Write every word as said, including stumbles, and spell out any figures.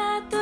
satu.